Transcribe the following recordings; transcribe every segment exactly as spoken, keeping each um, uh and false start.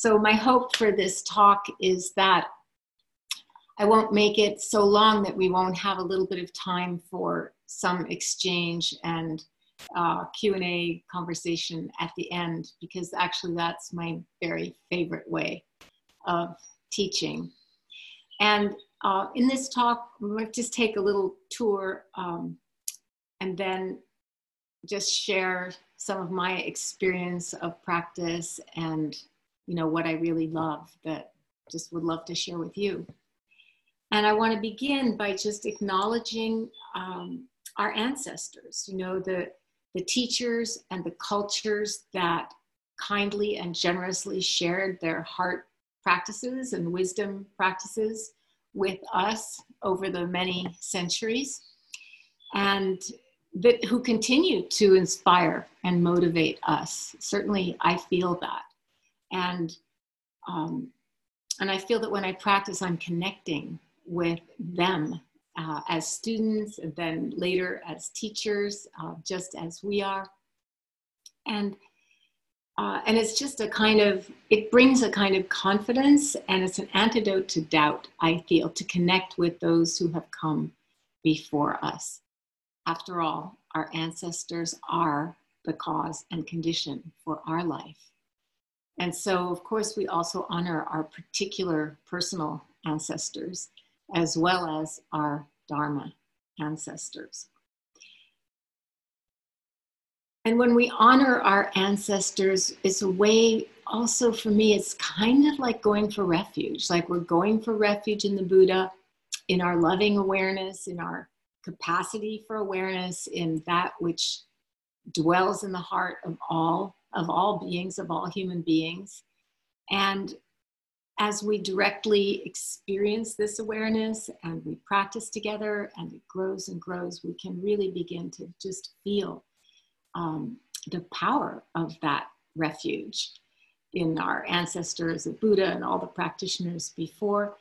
So my hope for this talk is that I won't make it so long that we won't have a little bit of time for some exchange and uh, Q and A conversation at the end, because actually that's my very favorite way of teaching. And uh, in this talk, we'll just take a little tour um, and then just share some of my experience of practice and, you know, what I really love that just would love to share with you. And I want to begin by just acknowledging um, our ancestors, you know, the, the teachers and the cultures that kindly and generously shared their heart practices and wisdom practices with us over the many centuries, and that who continue to inspire and motivate us. Certainly, I feel that. And, um, and I feel that when I practice, I'm connecting with them uh, as students, and then later as teachers, uh, just as we are. And, uh, and it's just a kind of, it brings a kind of confidence, and it's an antidote to doubt, I feel, to connect with those who have come before us. After all, our ancestors are the cause and condition for our life. And so, of course, we also honor our particular personal ancestors, as well as our Dharma ancestors. And when we honor our ancestors, it's a way also for me, it's kind of like going for refuge, like we're going for refuge in the Buddha, in our loving awareness, in our capacity for awareness, in that which dwells in the heart of all, of all beings, of all human beings. And as we directly experience this awareness and we practice together and it grows and grows, we can really begin to just feel um, the power of that refuge in our ancestors, the Buddha and all the practitioners before,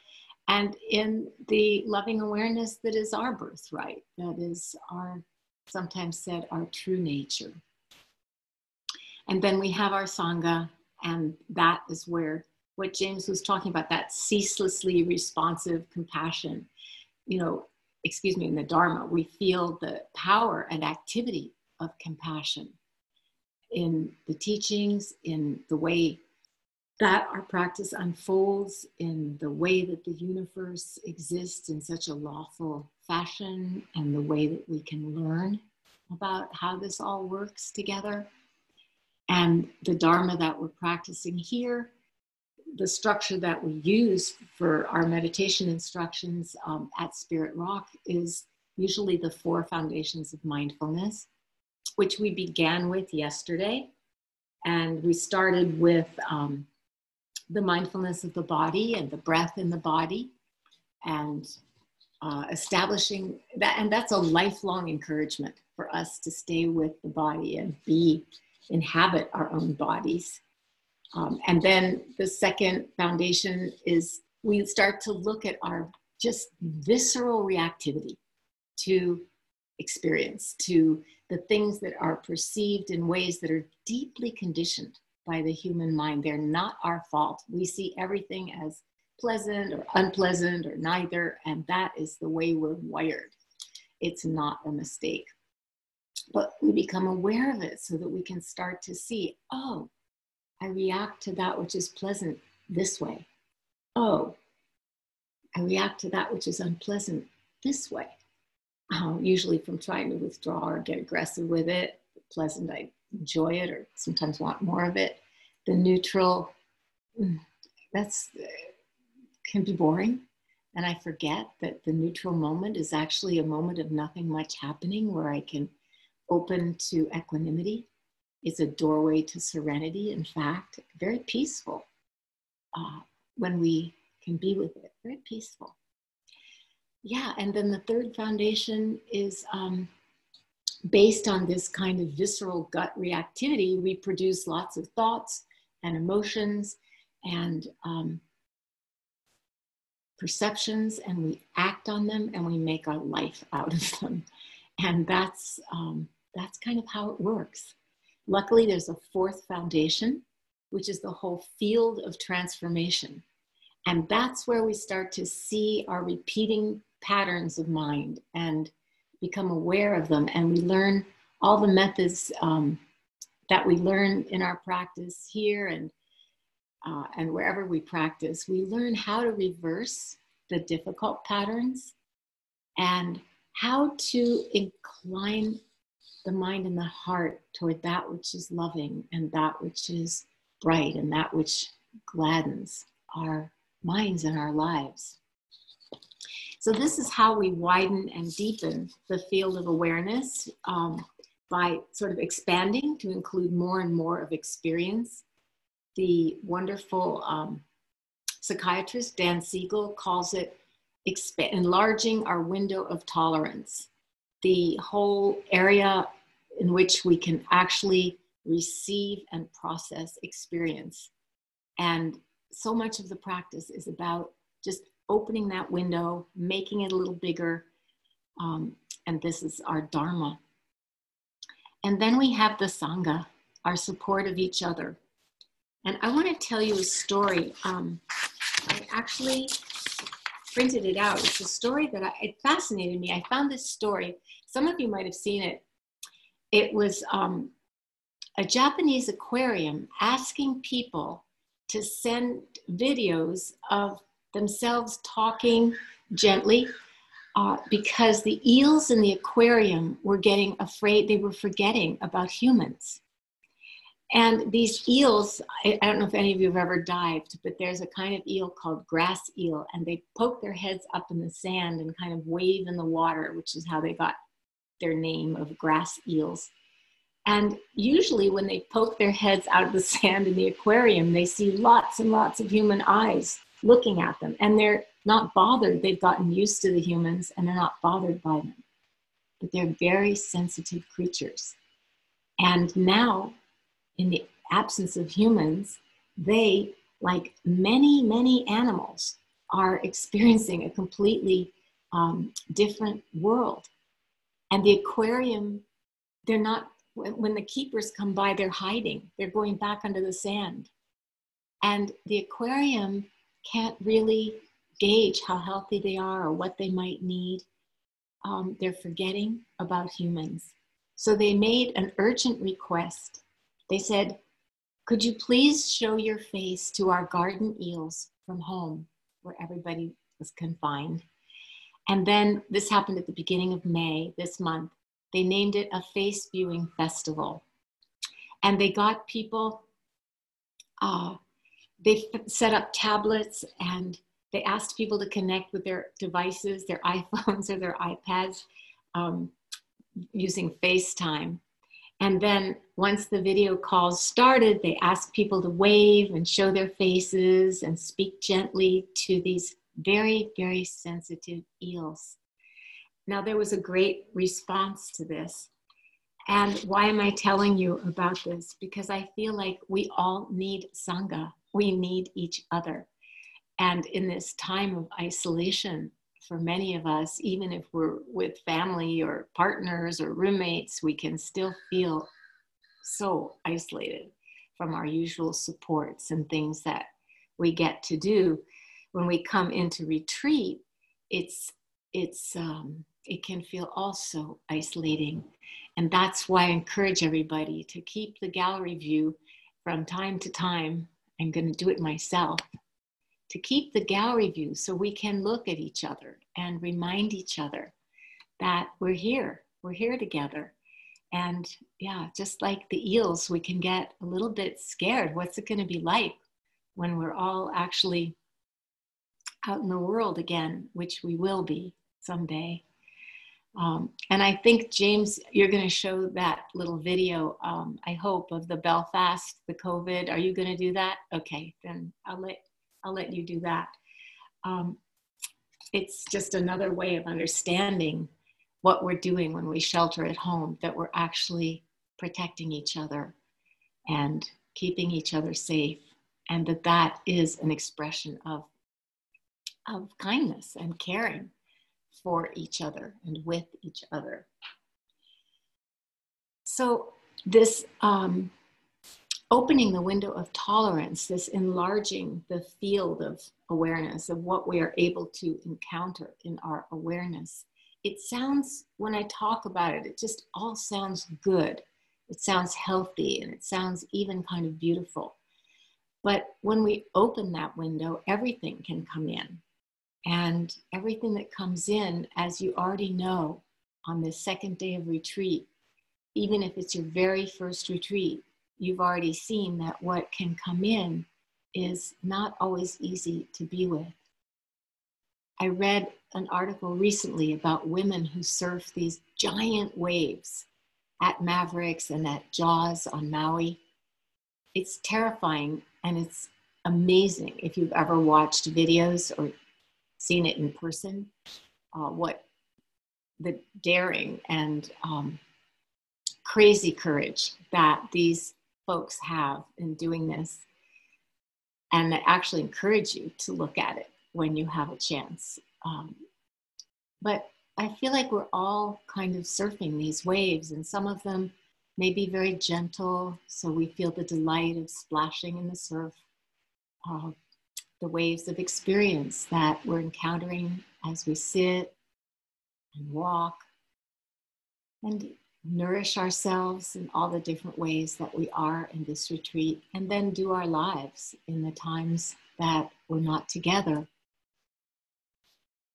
and in the loving awareness that is our birthright, that is our, sometimes said, our true nature. And then we have our Sangha, and that is where what James was talking about, that ceaselessly responsive compassion. You know, excuse me, in the Dharma, we feel the power and activity of compassion in the teachings, in the way that our practice unfolds, in the way that the universe exists in such a lawful fashion, and the way that we can learn about how this all works together. And the Dharma that we're practicing here, the structure that we use for our meditation instructions um, at Spirit Rock is usually the four foundations of mindfulness, which we began with yesterday. And we started with um, the mindfulness of the body and the breath in the body, and uh, establishing that. And that's a lifelong encouragement for us to stay with the body and be, inhabit our own bodies. Um, and then the second foundation is we start to look at our just visceral reactivity to experience, to the things that are perceived in ways that are deeply conditioned by the human mind. They're not our fault. We see everything as pleasant or unpleasant or neither, and that is the way we're wired. It's not a mistake. But we become aware of it so that we can start to see, oh, I react to that which is pleasant this way. Oh, I react to that which is unpleasant this way. Um, usually from trying to withdraw or get aggressive with it. The pleasant, I enjoy it or sometimes want more of it. The neutral, that's uh, can be boring. And I forget that the neutral moment is actually a moment of nothing much happening where I can open to equanimity. It's a doorway to serenity, in fact, very peaceful uh, when we can be with it, very peaceful. Yeah, and then the third foundation is um, based on this kind of visceral gut reactivity. We produce lots of thoughts and emotions and um, perceptions, and we act on them and we make our life out of them. And that's, um, that's kind of how it works. Luckily, there's a fourth foundation which is the whole field of transformation. And that's where we start to see our repeating patterns of mind and become aware of them. And we learn all the methods um, that we learn in our practice here and, uh, and wherever we practice. We learn how to reverse the difficult patterns and how to incline the mind and the heart toward that which is loving and that which is bright and that which gladdens our minds and our lives. So this is how we widen and deepen the field of awareness, um, by sort of expanding to include more and more of experience. The wonderful um, psychiatrist Dan Siegel calls it exp- enlarging our window of tolerance. The whole area in which we can actually receive and process experience. And so much of the practice is about just opening that window, making it a little bigger. Um, and this is our Dharma. And then we have the Sangha, our support of each other. And I want to tell you a story. Um, I actually printed it out. It's a story that I, it fascinated me. I found this story. Some of you might have seen it. It was um, a Japanese aquarium asking people to send videos of themselves talking gently uh, because the eels in the aquarium were getting afraid. They were forgetting about humans. And these eels, I, I don't know if any of you have ever dived, but there's a kind of eel called grass eel, and they poke their heads up in the sand and kind of wave in the water, which is how they got their name of grass eels. And usually when they poke their heads out of the sand in the aquarium, they see lots and lots of human eyes looking at them, and they're not bothered. They've gotten used to the humans and they're not bothered by them, but they're very sensitive creatures. And now in the absence of humans, they, like many, many animals, are experiencing a completely um, different world. And the aquarium, they're not, when the keepers come by, they're hiding. They're going back under the sand. And the aquarium can't really gauge how healthy they are or what they might need. Um, they're forgetting about humans. So they made an urgent request. They said, could you please show your face to our garden eels from home, where everybody was confined? And then this happened at the beginning of May this month. They named it a face viewing festival. And they got people, uh, they f- set up tablets, and they asked people to connect with their devices, their iPhones or their iPads, um, using FaceTime. And then once the video calls started, they asked people to wave and show their faces and speak gently to these very, very sensitive eels. Now, there was a great response to this. And why am I telling you about this? Because I feel like we all need Sangha. We need each other. And in this time of isolation, for many of us, even if we're with family or partners or roommates, we can still feel so isolated from our usual supports and things that we get to do. When we come into retreat, it's it's um, it can feel also isolating. And that's why I encourage everybody to keep the gallery view from time to time. I'm going to do it myself. To keep the gallery view so we can look at each other and remind each other that we're here, we're here together. And yeah, just like the eels, we can get a little bit scared. What's it going to be like when we're all actually out in the world again, which we will be someday. Um, and I think, James, you're going to show that little video, um, I hope, of the Belfast, the COVID. Are you going to do that? Okay, then I'll let I'll let you do that. Um, it's just another way of understanding what we're doing when we shelter at home, that we're actually protecting each other and keeping each other safe, and that that is an expression of, of kindness and caring for each other and with each other. So this um, opening the window of tolerance, this enlarging the field of awareness, of what we are able to encounter in our awareness. It sounds, when I talk about it, it just all sounds good. It sounds healthy, and it sounds even kind of beautiful. But when we open that window, everything can come in. And everything that comes in, as you already know, on the second day of retreat, even if it's your very first retreat, you've already seen that what can come in is not always easy to be with. I read an article recently about women who surf these giant waves at Mavericks and at Jaws on Maui. It's terrifying, and it's amazing if you've ever watched videos or seen it in person, uh, what the daring and um, crazy courage that these folks have in doing this. And I actually encourage you to look at it when you have a chance. Um, but I feel like we're all kind of surfing these waves, and some of them may be very gentle, so we feel the delight of splashing in the surf, uh, the waves of experience that we're encountering as we sit and walk and nourish ourselves in all the different ways that we are in this retreat, and then do our lives in the times that we're not together.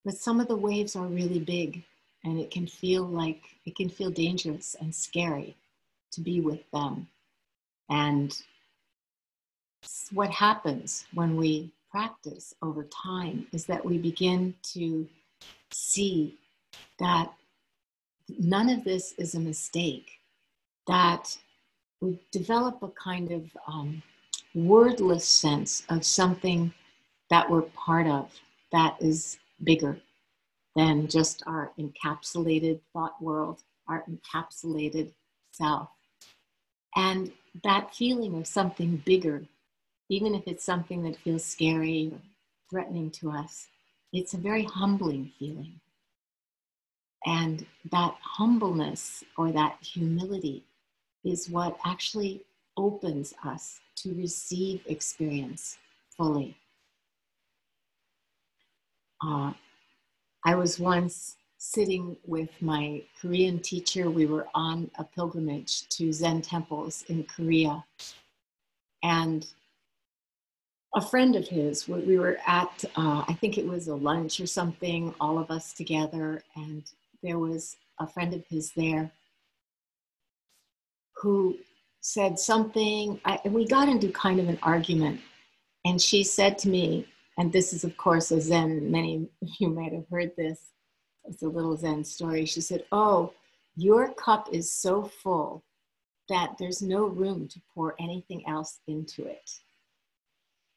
But some of the waves are really big, and it can feel like, it can feel dangerous and scary to be with them. And what happens when we practice over time is that we begin to see that none of this is a mistake, that we develop a kind of um, wordless sense of something that we're part of that is bigger than just our encapsulated thought world, our encapsulated self. And that feeling of something bigger, even if it's something that feels scary or threatening to us, it's a very humbling feeling. And that humbleness, or that humility, is what actually opens us to receive experience fully. Uh, I was once sitting with my Korean teacher. We were on a pilgrimage to Zen temples in Korea. And a friend of his, we were at, uh, I think it was a lunch or something, all of us together, and there was a friend of his there who said something, I, and we got into kind of an argument. And she said to me, and this is, of course, a Zen, many of you might have heard this, it's a little Zen story. She said, "Oh, your cup is so full that there's no room to pour anything else into it,"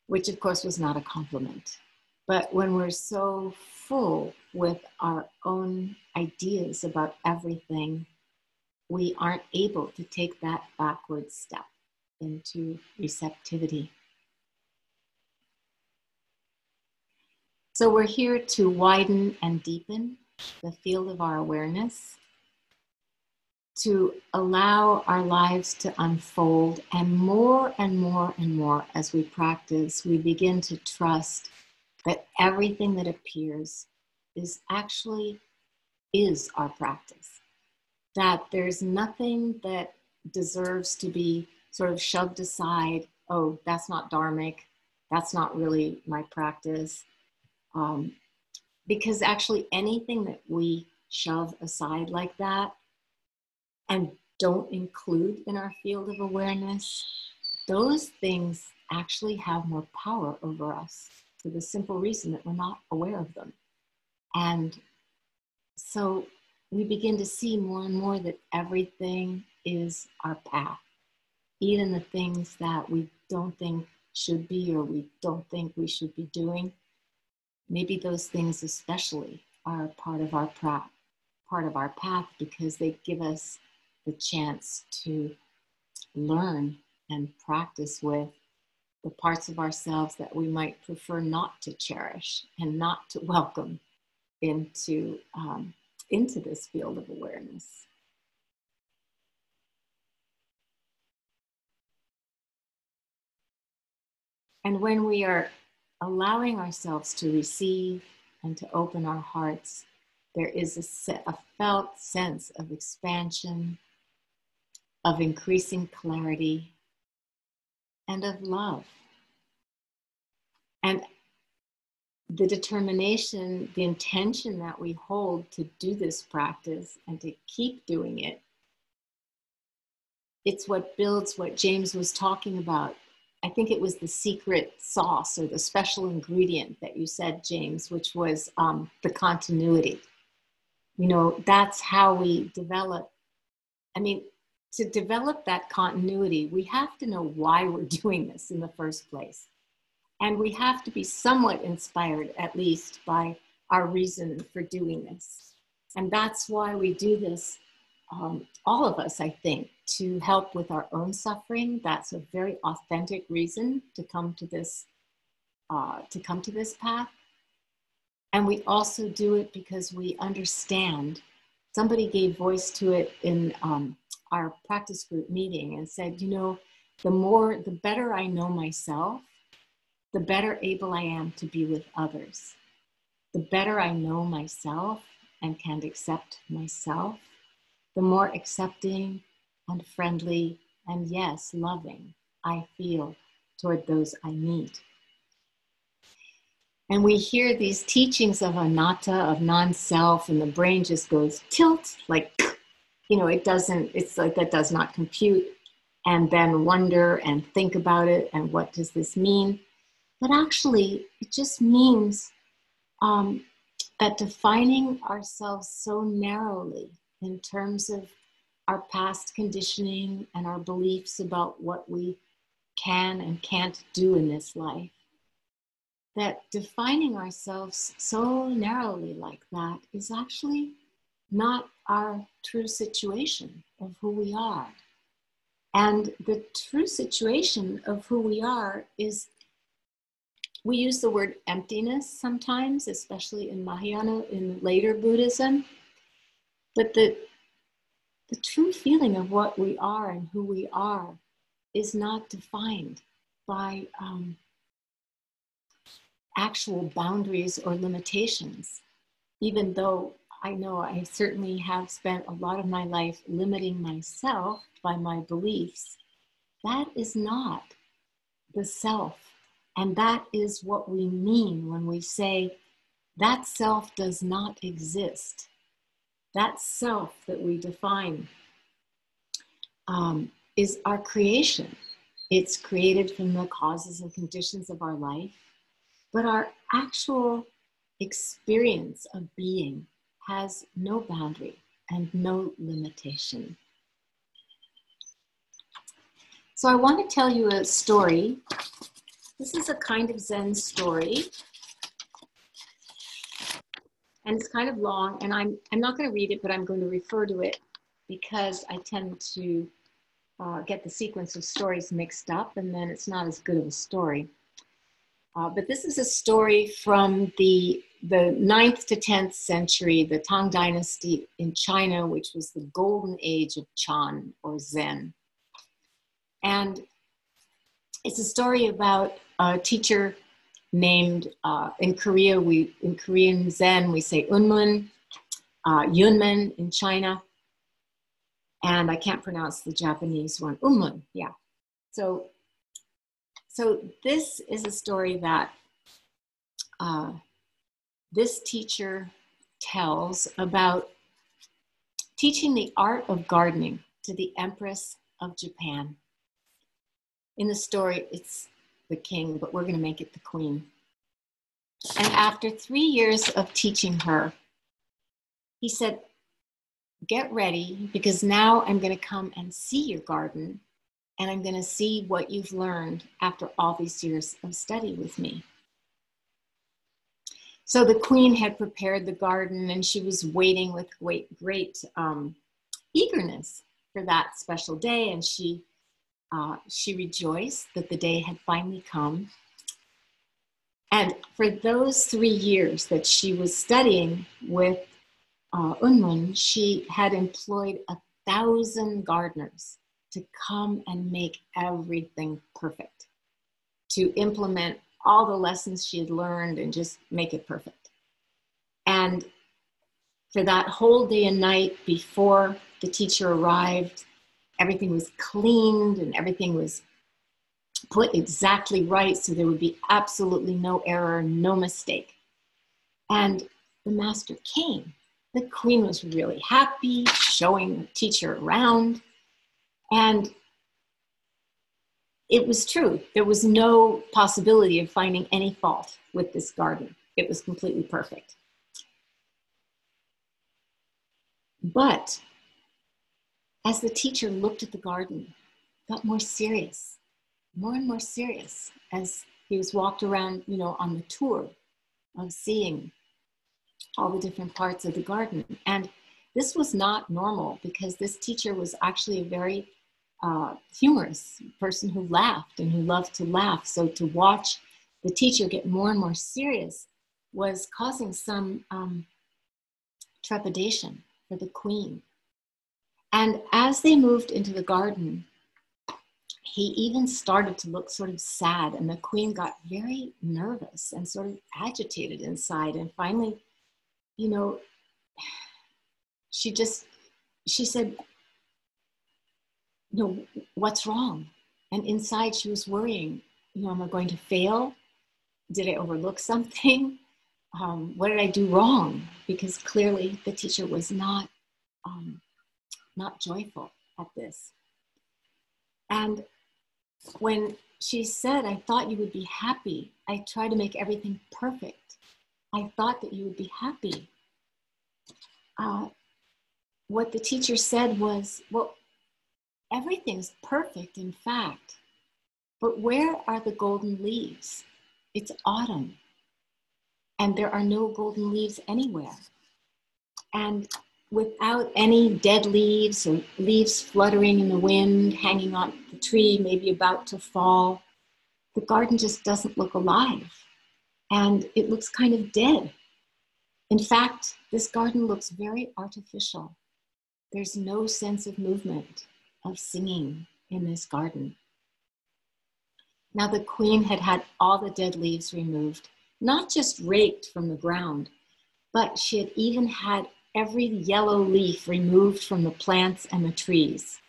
which, of course, was not a compliment. But when we're so full with our own ideas about everything, we aren't able to take that backward step into receptivity. So we're here to widen and deepen the field of our awareness, to allow our lives to unfold, and more and more and more as we practice, we begin to trust that everything that appears is actually is our practice, that there's nothing that deserves to be sort of shoved aside. Oh, that's not dharmic, that's not really my practice. Um, because actually anything that we shove aside like that and don't include in our field of awareness, those things actually have more power over us for the simple reason that we're not aware of them. And so we begin to see more and more that everything is our path, even the things that we don't think should be, or we don't think we should be doing. Maybe those things especially are part of our path, part of our path because they give us the chance to learn and practice with the parts of ourselves that we might prefer not to cherish and not to welcome into, um, into this field of awareness. And when we are allowing ourselves to receive and to open our hearts, there is a, se- a felt sense of expansion, of increasing clarity, and of love. And the determination, the intention that we hold to do this practice and to keep doing it, it's what builds what James was talking about. I think it was the secret sauce or the special ingredient that you said, James, which was um, the continuity. You know, that's how we develop. I mean, to develop that continuity, we have to know why we're doing this in the first place. And we have to be somewhat inspired, at least, by our reason for doing this. And that's why we do this, um, all of us, I think, to help with our own suffering. That's a very authentic reason to come to this, uh, to come to this path. And we also do it because we understand. Somebody gave voice to it in um, our practice group meeting and said, you know, the more, the better I know myself, the better able I am to be with others. The better I know myself and can accept myself, the more accepting and friendly and, yes, loving I feel toward those I meet. And we hear these teachings of anatta, of non-self, and the brain just goes tilt, like, you know, it doesn't, it's like that does not compute, and then wonder and think about it and what does this mean? But actually, it just means um, that defining ourselves so narrowly in terms of our past conditioning and our beliefs about what we can and can't do in this life, that defining ourselves so narrowly like that is actually not our true situation of who we are. And the true situation of who we are is, we use the word emptiness sometimes, especially in Mahayana, in later Buddhism. But the, the true feeling of what we are and who we are is not defined by um, actual boundaries or limitations. Even though I know I certainly have spent a lot of my life limiting myself by my beliefs, that is not the self. And that is what we mean when we say that self does not exist. That self that we define um, is our creation. It's created from the causes and conditions of our life, but our actual experience of being has no boundary and no limitation. So I want to tell you a story. This is a kind of Zen story, and it's kind of long, and I'm, I'm not going to read it, but I'm going to refer to it because I tend to uh, get the sequence of stories mixed up, and then it's not as good of a story. Uh, but this is a story from the, the ninth to tenth century, the Tang Dynasty in China, which was the golden age of Chan or Zen. And it's a story about a teacher named, uh, in Korea, we, in Korean Zen, we say Yunmun, uh, Yunmen in China. And I can't pronounce the Japanese one, Yunmun, yeah. So, so this is a story that uh, this teacher tells about teaching the art of gardening to the Empress of Japan. In the story, it's the king, but we're going to make it the queen. And after three years of teaching her, he said, get ready, because now I'm going to come and see your garden, and I'm going to see what you've learned after all these years of study with me. So the queen had prepared the garden, and she was waiting with great, great um, eagerness for that special day, and she Uh, she rejoiced that the day had finally come. And for those three years that she was studying with uh, Yunmun, she had employed a thousand gardeners to come and make everything perfect, to implement all the lessons she had learned and just make it perfect. And for that whole day and night before the teacher arrived, everything was cleaned and everything was put exactly right so there would be absolutely no error, no mistake. And the master came. The queen was really happy, showing the teacher around. And it was true. There was no possibility of finding any fault with this garden. It was completely perfect. But as the teacher looked at the garden, it got more serious, more and more serious as he was walked around, you know, on the tour of seeing all the different parts of the garden. And this was not normal because this teacher was actually a very uh, humorous person who laughed and who loved to laugh. So to watch the teacher get more and more serious was causing some um, trepidation for the queen. And as they moved into the garden, he even started to look sort of sad, and the queen got very nervous and sort of agitated inside. And finally, you know, she just, she said, you know, what's wrong? And inside she was worrying, you know, am I going to fail? Did I overlook something? Um, what did I do wrong? Because clearly the teacher was not, um, not joyful at this. And when she said, I thought you would be happy. I tried to make everything perfect. I thought that you would be happy. Uh, what the teacher said was, well, everything's perfect, in fact, but where are the golden leaves? It's autumn, and there are no golden leaves anywhere. And without any dead leaves or leaves fluttering in the wind, hanging on the tree, maybe about to fall, the garden just doesn't look alive. And it looks kind of dead. In fact, this garden looks very artificial. There's no sense of movement, of singing in this garden. Now the queen had had all the dead leaves removed, not just raked from the ground, but she had even had every yellow leaf removed from the plants and the trees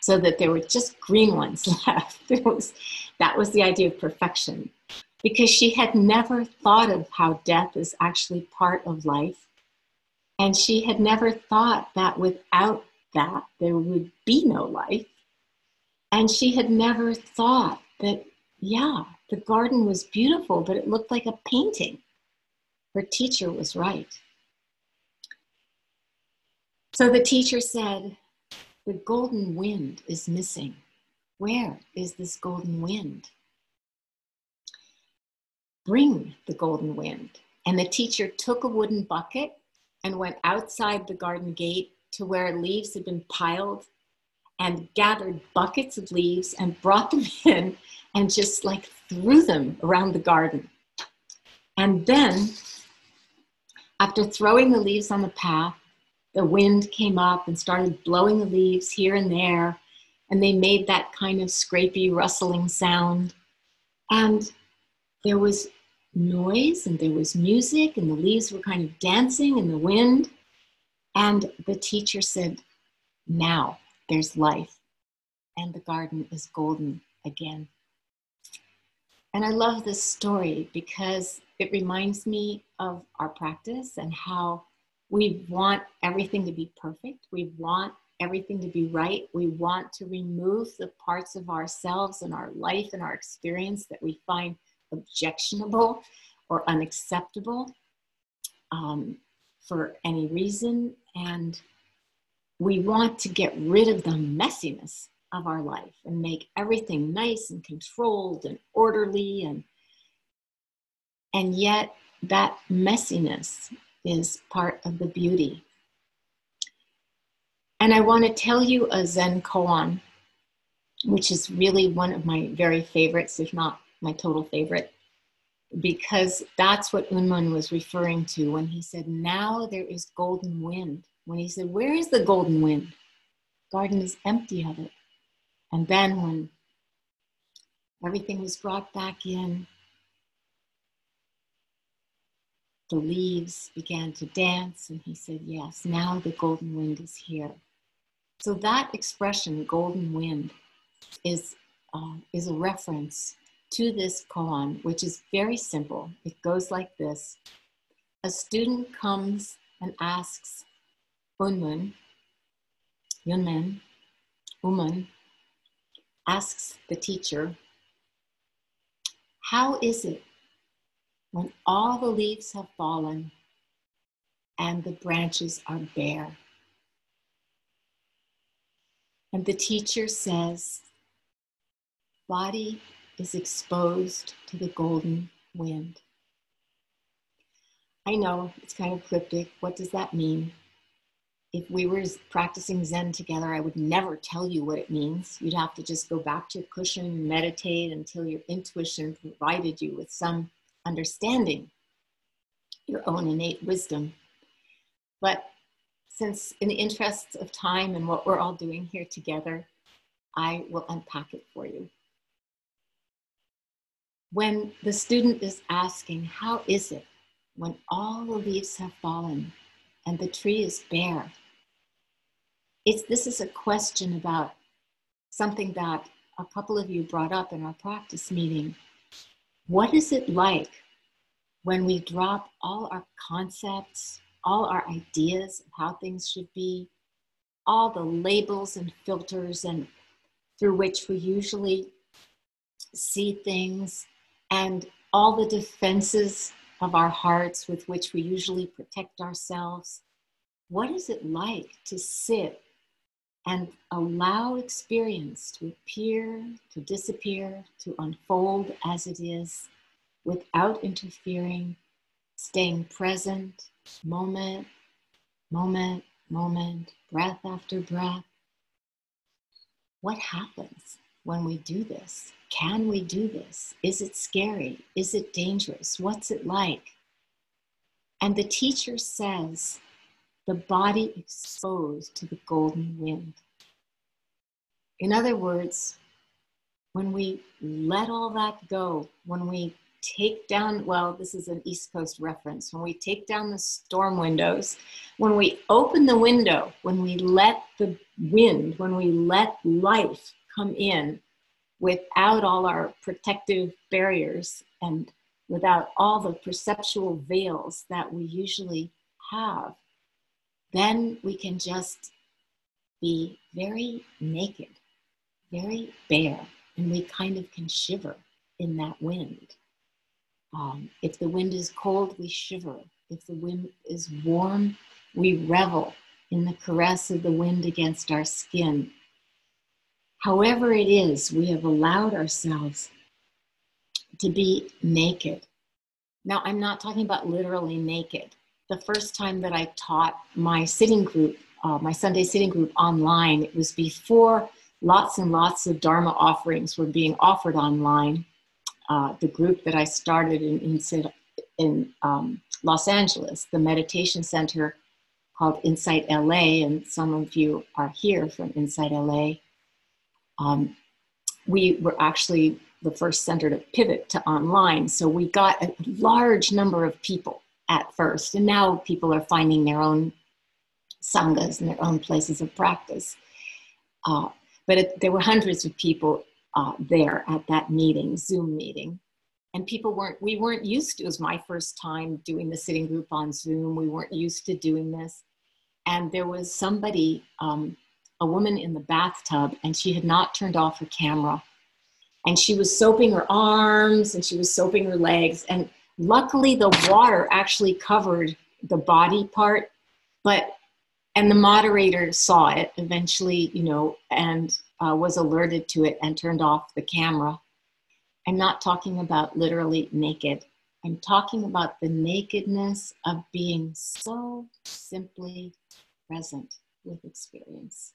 so that there were just green ones left. It was, that was the idea of perfection. Because she had never thought of how death is actually part of life. And she had never thought that without that, there would be no life. And she had never thought that, yeah, the garden was beautiful, but it looked like a painting. Her teacher was right. So the teacher said, the golden wind is missing. Where is this golden wind? Bring the golden wind. And the teacher took a wooden bucket and went outside the garden gate to where leaves had been piled and gathered buckets of leaves and brought them in and just like threw them around the garden. And then after throwing the leaves on the path, the wind came up and started blowing the leaves here and there. And they made that kind of scrapey, rustling sound. And there was noise and there was music and the leaves were kind of dancing in the wind. And the teacher said, now there's life. And the garden is golden again. And I love this story because it reminds me of our practice and how we want everything to be perfect. We want everything to be right. We want to remove the parts of ourselves and our life and our experience that we find objectionable or unacceptable um, for any reason. And we want to get rid of the messiness of our life and make everything nice and controlled and orderly. And, and yet that messiness is part of the beauty. And I want to tell you a Zen koan, which is really one of my very favorites, if not my total favorite, because that's what Yunmen was referring to when he said, now there is golden wind. When he said, where is the golden wind? Garden is empty of it. And then when Everything was brought back in. The leaves began to dance, and he said, yes, now the golden wind is here. So that expression, golden wind, is, uh, is a reference to this koan, which is very simple. It goes like this. A student comes and asks Unmun, Yunmen, Unmun, asks the teacher, how is it when all the leaves have fallen and the branches are bare? And the teacher says, body is exposed to the golden wind. I know, it's kind of cryptic. What does that mean? If we were practicing Zen together, I would never tell you what it means. You'd have to just go back to your cushion and meditate until your intuition provided you with some understanding, your own innate wisdom. But since in the interests of time and what we're all doing here together, I will unpack it for you. When the student is asking, how is it when all the leaves have fallen and the tree is bare? It's, this is a question about something that a couple of you brought up in our practice meeting. What is it like when we drop all our concepts, all our ideas of how things should be, all the labels and filters and through which we usually see things, and all the defenses of our hearts with which we usually protect ourselves? What is it like to sit and allow experience to appear, to disappear, to unfold as it is, without interfering, staying present, moment, moment, moment, breath after breath? What happens when we do this? Can we do this? Is it scary? Is it dangerous? What's it like? And the teacher says, the body exposed to the golden wind. In other words, when we let all that go, when we take down, well, this is an East Coast reference, when we take down the storm windows, when we open the window, when we let the wind, when we let life come in without all our protective barriers and without all the perceptual veils that we usually have, then we can just be very naked, very bare, and we kind of can shiver in that wind. Um, if the wind is cold, we shiver. If the wind is warm, we revel in the caress of the wind against our skin. However it is, we have allowed ourselves to be naked. Now, I'm not talking about literally naked. The first time that I taught my sitting group, uh, my Sunday sitting group online, it was before lots and lots of Dharma offerings were being offered online. Uh, the group that I started in, in, in um, Los Angeles, the meditation center called Insight L A, and some of you are here from Insight L A. Um, we were actually the first center to pivot to online, so we got a large number of people at first, and now people are finding their own sanghas and their own places of practice. Uh, but it, there were hundreds of people uh, there at that meeting, Zoom meeting, and people weren't, we weren't used to, it was my first time doing the sitting group on Zoom, we weren't used to doing this, and there was somebody, um, a woman in the bathtub, and she had not turned off her camera, and she was soaping her arms, and she was soaping her legs, and luckily the water actually covered the body part, but, and the moderator saw it eventually, you know, and uh, was alerted to it and turned off the camera. I'm not talking about literally naked. I'm talking about the nakedness of being so simply present with experience,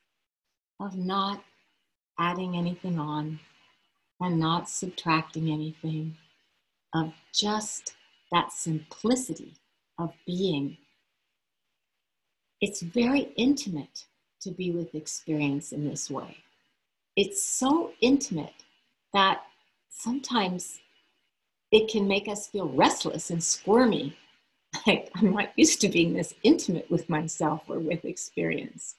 of not adding anything on and not subtracting anything, of just that simplicity of being. It's very intimate to be with experience in this way. It's so intimate that sometimes it can make us feel restless and squirmy. Like, I'm not used to being this intimate with myself or with experience.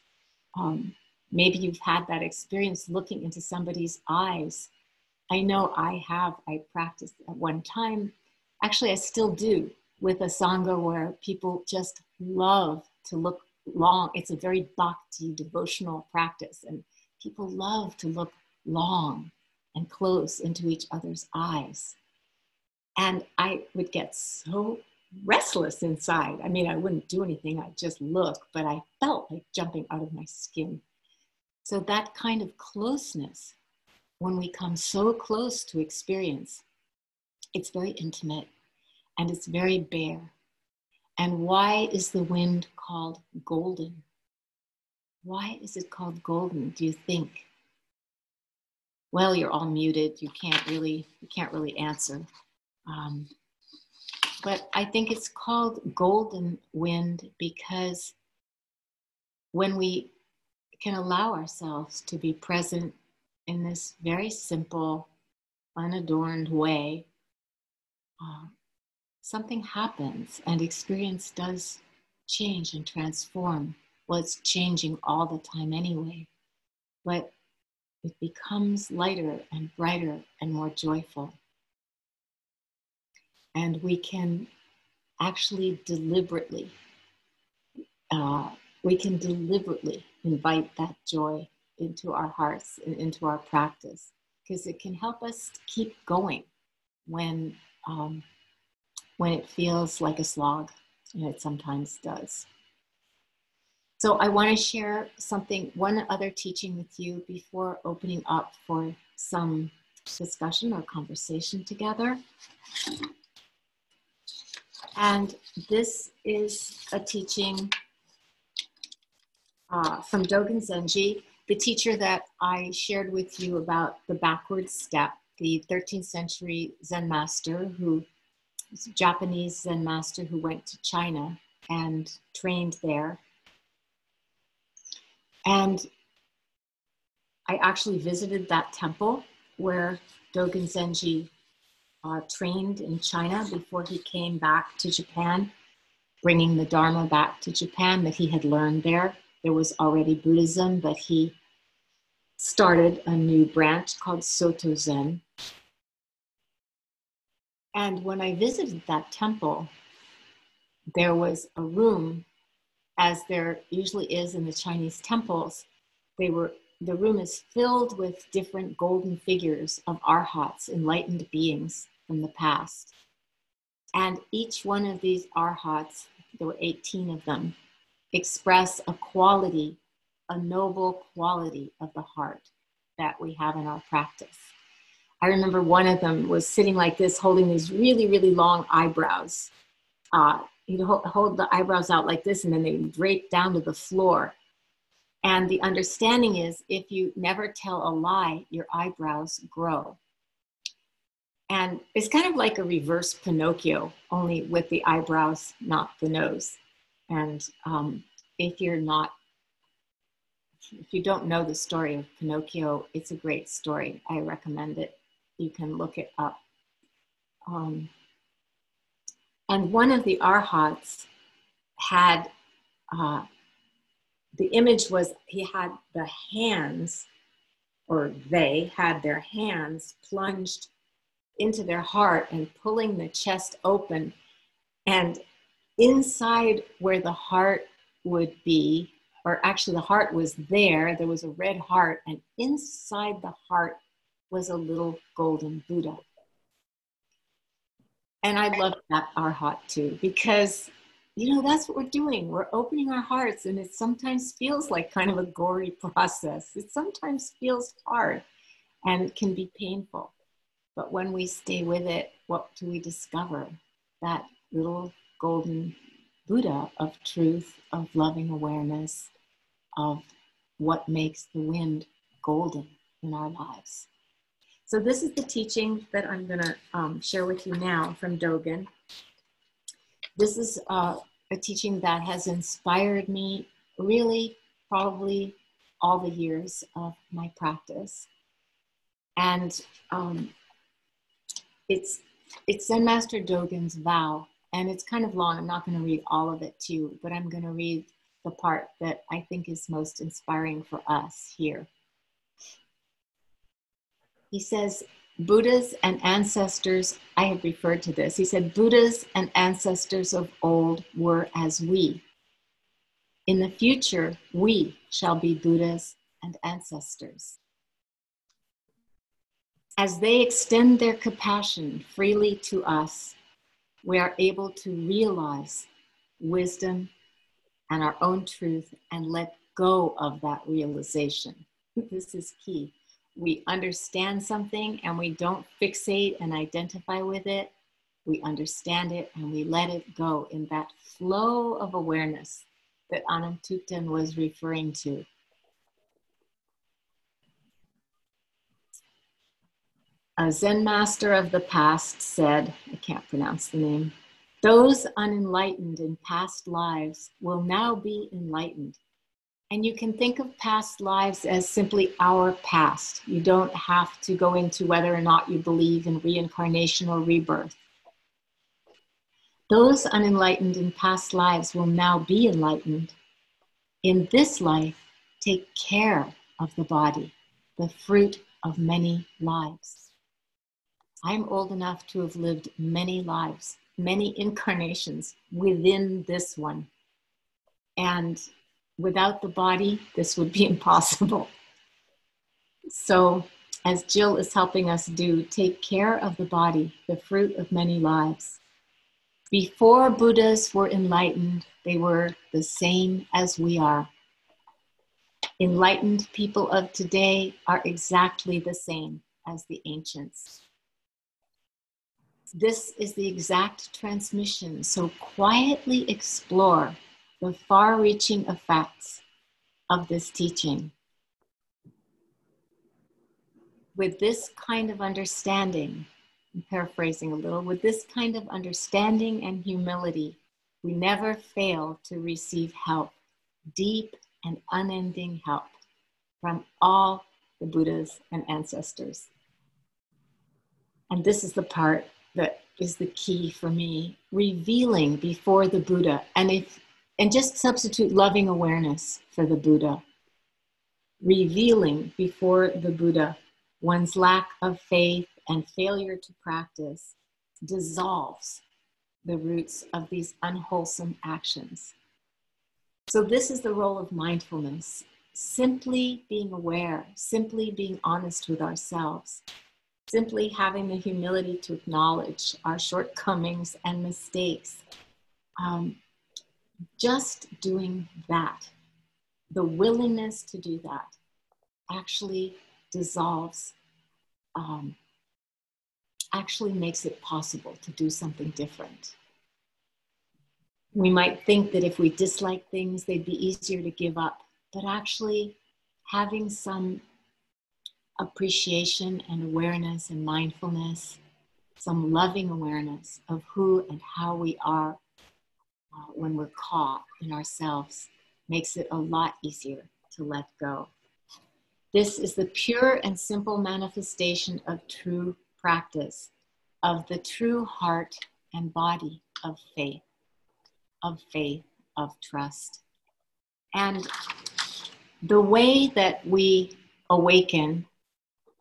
Um, maybe you've had that experience looking into somebody's eyes. I know I have. I practiced at one time. Actually, I still do with a Sangha where people just love to look long. It's a very bhakti devotional practice, and people love to look long and close into each other's eyes. And I would get so restless inside. I mean, I wouldn't do anything. I'd just look, but I felt like jumping out of my skin. So that kind of closeness, when we come so close to experience, it's very intimate and it's very bare. And why is the wind called golden? Why is it called golden, do you think? Well, you're all muted. You can't really, you can't really answer. Um, but I think it's called golden wind because when we can allow ourselves to be present in this very simple, unadorned way, uh, something happens and experience does change and transform. Well, it's changing all the time anyway, but it becomes lighter and brighter and more joyful. And we can actually deliberately, uh, we can deliberately invite that joy into our hearts and into our practice, because it can help us keep going when, um, when it feels like a slog, and it sometimes does. So I want to share something, one other teaching with you before opening up for some discussion or conversation together. And this is a teaching uh, from Dogen Zenji, the teacher that I shared with you about the backward step, the thirteenth century Zen master who was a Japanese Zen master who went to China and trained there. And I actually visited that temple where Dogen Zenji uh, trained in China before he came back to Japan, bringing the Dharma back to Japan that he had learned there. There was already Buddhism, but he started a new branch called Soto Zen. And when I visited that temple, there was a room, as there usually is in the Chinese temples. They were, the room is filled with different golden figures of arhats, enlightened beings from the past. And each one of these arhats, there were eighteen of them, express a quality, a noble quality of the heart that we have in our practice. I remember one of them was sitting like this, holding these really, really long eyebrows. Uh, He'd hold the eyebrows out like this, and then they drape down to the floor. And the understanding is, if you never tell a lie, your eyebrows grow. And it's kind of like a reverse Pinocchio, only with the eyebrows, not the nose. And um, if you're not, if you don't know the story of Pinocchio, it's a great story. I recommend it. You can look it up. Um, And one of the arhats had, uh, the image was, he had the hands, or they had their hands plunged into their heart and pulling the chest open. And inside where the heart would be, or actually the heart was there, there was a red heart, and inside the heart was a little golden Buddha. And I love that arhat too, because, you know, that's what we're doing. We're opening our hearts, and it sometimes feels like kind of a gory process. It sometimes feels hard and it can be painful. But when we stay with it, what do we discover? That little golden Buddha of truth, of loving awareness, of what makes the wind golden in our lives. So this is the teaching that I'm going to um, share with you now from Dogen. This is uh, a teaching that has inspired me really probably all the years of my practice. And um, it's it's Zen Master Dogen's vow, and it's kind of long. I'm not going to read all of it to you, but I'm going to read the part that I think is most inspiring for us here. He says, Buddhas and ancestors, I have referred to this. He said, Buddhas and ancestors of old were as we. In the future, we shall be Buddhas and ancestors. As they extend their compassion freely to us, we are able to realize wisdom and our own truth and let go of that realization. This is key. We understand something and we don't fixate and identify with it. We understand it and we let it go in that flow of awareness that Anam Thupten was referring to. A Zen master of the past said, I can't pronounce the name, those unenlightened in past lives will now be enlightened. And you can think of past lives as simply our past. You don't have to go into whether or not you believe in reincarnation or rebirth. Those unenlightened in past lives will now be enlightened. In this life, take care of the body, the fruit of many lives. I'm old enough to have lived many lives, many incarnations within this one. And without the body, this would be impossible. So as Jill is helping us do, take care of the body, the fruit of many lives. Before Buddhas were enlightened, they were the same as we are. Enlightened people of today are exactly the same as the ancients. This is the exact transmission, so quietly explore the far-reaching effects of this teaching. With this kind of understanding, I'm paraphrasing a little, with this kind of understanding and humility, we never fail to receive help, deep and unending help from all the Buddhas and ancestors. And this is the part that is the key for me, revealing before the Buddha. And if, and just substitute loving awareness for the Buddha. Revealing before the Buddha, one's lack of faith and failure to practice dissolves the roots of these unwholesome actions. So this is the role of mindfulness, simply being aware, simply being honest with ourselves. Simply having the humility to acknowledge our shortcomings and mistakes. Um, just doing that, the willingness to do that actually dissolves, um, actually makes it possible to do something different. We might think that if we dislike things, they'd be easier to give up, but actually having some appreciation and awareness and mindfulness, some loving awareness of who and how we are uh, when we're caught in ourselves makes it a lot easier to let go. This is the pure and simple manifestation of true practice, of the true heart and body of faith, of faith, of trust. And the way that we awaken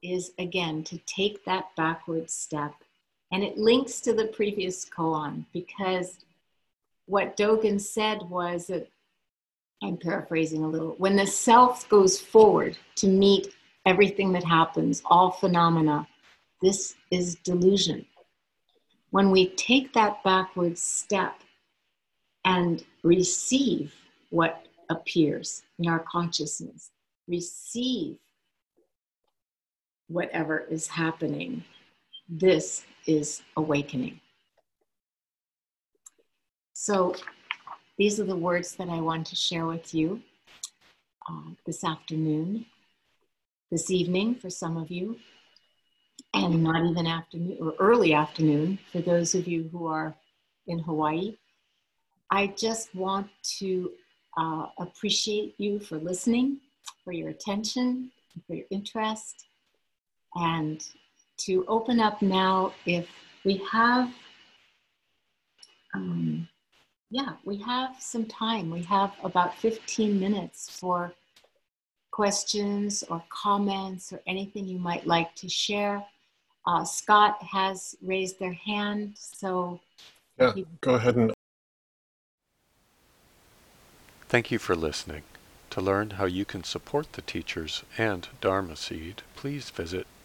is again to take that backward step. And it links to the previous koan because what Dogen said was that, I'm paraphrasing a little, when the self goes forward to meet everything that happens, all phenomena, this is delusion. When we take that backward step and receive what appears in our consciousness, receive whatever is happening, this is awakening. So these are the words that I want to share with you uh, this afternoon, this evening for some of you, and not even afternoon or early afternoon for those of you who are in Hawaii. I just want to uh, appreciate you for listening, for your attention, for your interest, and to open up now if we have, um, yeah, we have some time. We have about fifteen minutes for questions or comments or anything you might like to share. Uh, Scott has raised their hand, so. Yeah, he- go ahead and. Thank you for listening. To learn how you can support the teachers and Dharma Seed, please visit